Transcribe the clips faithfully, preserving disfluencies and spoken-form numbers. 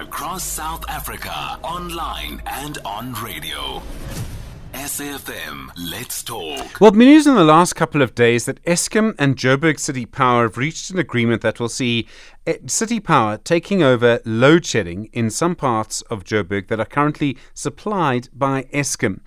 across South Africa, online and on radio. S A F M, let's talk. Well, news in the last couple of days that Eskom and Joburg City Power have reached an agreement that will see City Power taking over load shedding in some parts of Joburg that are currently supplied by Eskom.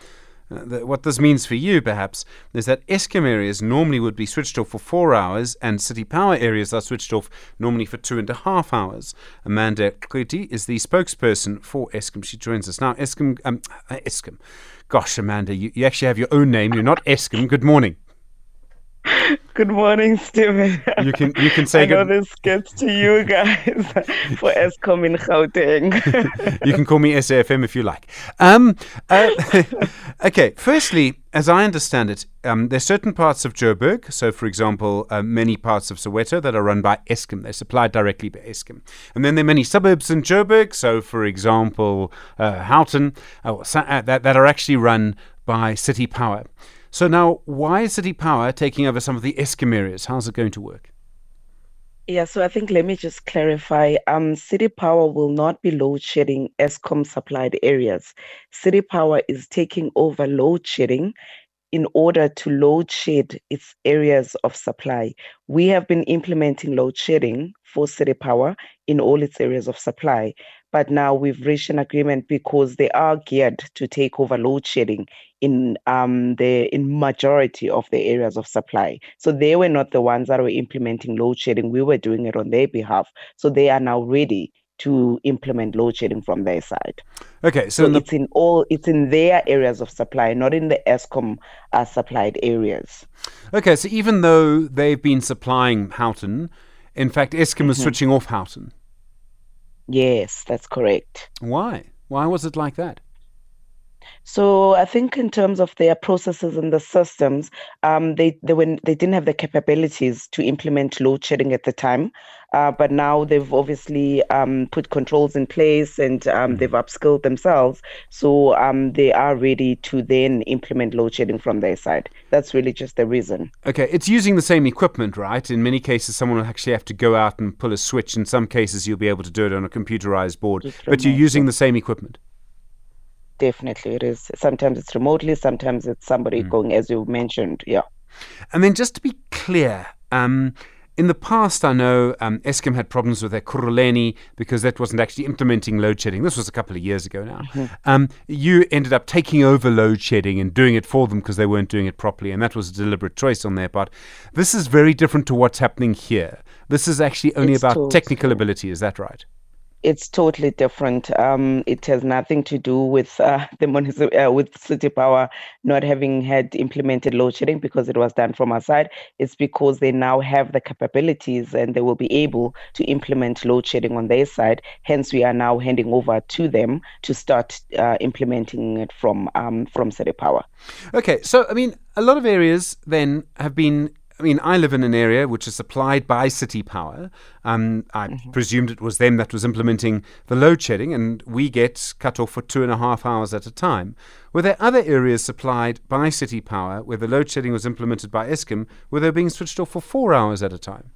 Uh, the, what this means for you, perhaps, is that Eskom areas normally would be switched off for four hours and City Power areas are switched off normally for two and a half hours. Amanda Qithi is the spokesperson for Eskom. She joins us now. Eskom, um, Eskom. Gosh, Amanda, you, you actually have your own name. You're not Eskom. Good morning. Good morning, Stephen. You can you can say I know good... this gets to you guys for Eskom in Gauteng. You can call me S A F M if you like. Um, uh, okay. Firstly, as I understand it, um, there are certain parts of Joburg. So, for example, uh, many parts of Soweto that are run by Eskom. They're supplied directly by Eskom. And then there are many suburbs in Joburg. So, for example, uh, Houghton uh, that that are actually run by City Power. So now, why is City Power taking over some of the Eskom areas? How's it going to work? Yeah, so I think let me just clarify. Um, City Power will not be load shedding Eskom supplied areas. City Power is taking over load shedding in order to load shed its areas of supply. We have been implementing load shedding for City Power in all its areas of supply. But now we've reached an agreement because they are geared to take over load shedding in um, the in majority of the areas of supply. So they were not the ones that were implementing load shedding. We were doing it on their behalf. So they are now ready to implement load shedding from their side. Okay, so, so in the... it's in all it's in their areas of supply, not in the Eskom uh, supplied areas. Okay, so even though they've been supplying Houghton, in fact, Eskom mm-hmm. is switching off Houghton. Yes, that's correct. Why? Why was it like that? So I think in terms of their processes and the systems, um, they they, were, they didn't have the capabilities to implement load shedding at the time. Uh, but now they've obviously um, put controls in place and um, they've upskilled themselves. So um, they are ready to then implement load shedding from their side. That's really just the reason. Okay, it's using the same equipment, right? In many cases, someone will actually have to go out and pull a switch. In some cases, you'll be able to do it on a computerized board. It's but you're using the same equipment. Definitely it is. Sometimes it's remotely, sometimes it's somebody mm. going, as you mentioned, yeah. And then just to be clear, um, in the past I know um, Eskom had problems with their Kuruleni because that wasn't actually implementing load shedding. This was a couple of years ago now. Mm-hmm. Um, you ended up taking over load shedding and doing it for them because they weren't doing it properly, and that was a deliberate choice on their part. This is very different to what's happening here. This is actually only it's about totally technical ability, is that right? It's totally different. Um, it has nothing to do with uh, the municip- uh, with City Power not having had implemented load shedding because it was done from our side. It's because they now have the capabilities and they will be able to implement load shedding on their side. Hence, we are now handing over to them to start uh, implementing it from um, from City Power. Okay, so I mean, a lot of areas then have been. I mean, I live in an area which is supplied by City Power. Um, I mm-hmm. presumed it was them that was implementing the load shedding, and we get cut off for two and a half hours at a time. Were there other areas supplied by City Power where the load shedding was implemented by Eskom, where they were being switched off for four hours at a time?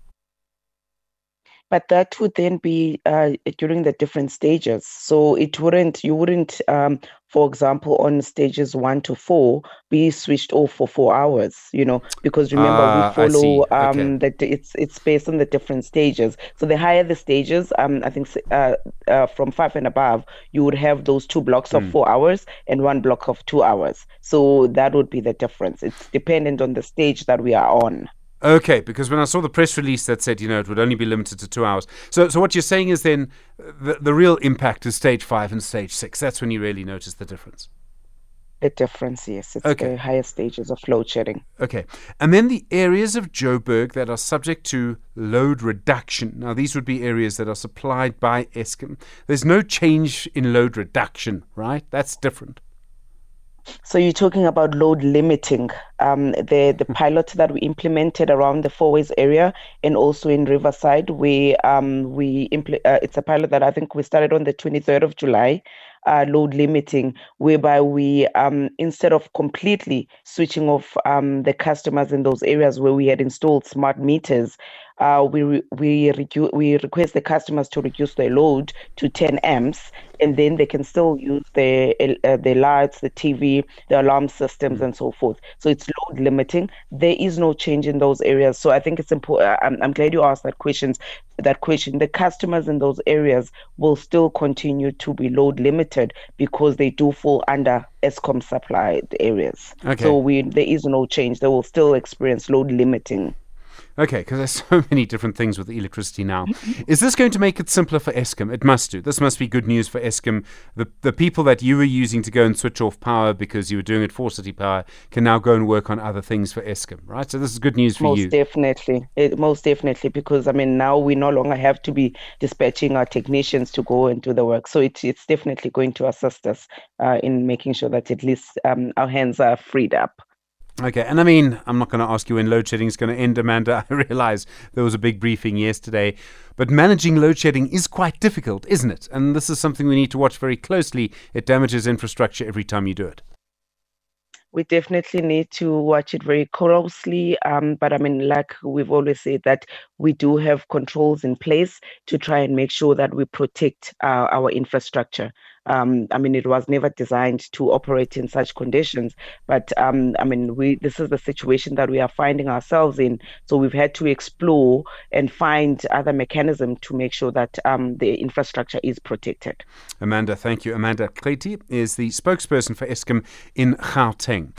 But that would then be uh, during the different stages. So it wouldn't, you wouldn't, um, for example, on stages one to four, be switched off for four hours, you know, because remember, uh, we follow um, okay. that it's it's based on the different stages. So the higher the stages, um, I think uh, uh, from five and above, you would have those two blocks of mm. four hours and one block of two hours. So that would be the difference. It's dependent on the stage that we are on. Okay, because when I saw the press release that said, you know, it would only be limited to two hours. So so what you're saying is then the, the real impact is stage five and stage six. That's when you really notice the difference. The difference, yes. It's okay. The higher stages of load shedding. Okay. And then the areas of Joburg that are subject to load reduction. Now, these would be areas that are supplied by Eskom. There's no change in load reduction, right? That's different. So you're talking about load limiting, um, the, the pilot that we implemented around the Fourways area and also in Riverside. We, um, we impl- uh, it's a pilot that I think we started on the twenty-third of July, uh, load limiting, whereby we, um, instead of completely switching off um, the customers in those areas where we had installed smart meters, uh, we re- we redu- we request the customers to reduce their load to ten amps, and then they can still use their uh, their lights, the T V, the alarm systems, and so forth. So it's load limiting. There is no change in those areas. So I think it's important. I'm, I'm glad you asked that questions. That question. The customers in those areas will still continue to be load limited because they do fall under Eskom supplied areas. Okay. So we there is no change. They will still experience load limiting. Okay, because there's so many different things with electricity now. Is this going to make it simpler for Eskom? It must do. This must be good news for Eskom. The the people that you were using to go and switch off power because you were doing it for City Power can now go and work on other things for Eskom, right? So this is good news for most you. Most definitely. It, most definitely, because, I mean, now we no longer have to be dispatching our technicians to go and do the work. So it, it's definitely going to assist us uh, in making sure that at least um, our hands are freed up. Okay, and I mean, I'm not going to ask you when load shedding is going to end, Amanda. I realize there was a big briefing yesterday. But managing load shedding is quite difficult, isn't it? And this is something we need to watch very closely. It damages infrastructure every time you do it. We definitely need to watch it very closely. Um, but I mean, like we've always said, that we do have controls in place to try and make sure that we protect uh, our infrastructure. Um, I mean, it was never designed to operate in such conditions. But um, I mean, we this is the situation that we are finding ourselves in. So we've had to explore and find other mechanisms to make sure that um, the infrastructure is protected. Amanda, thank you. Amanda Qithi is the spokesperson for Eskom in Gauteng.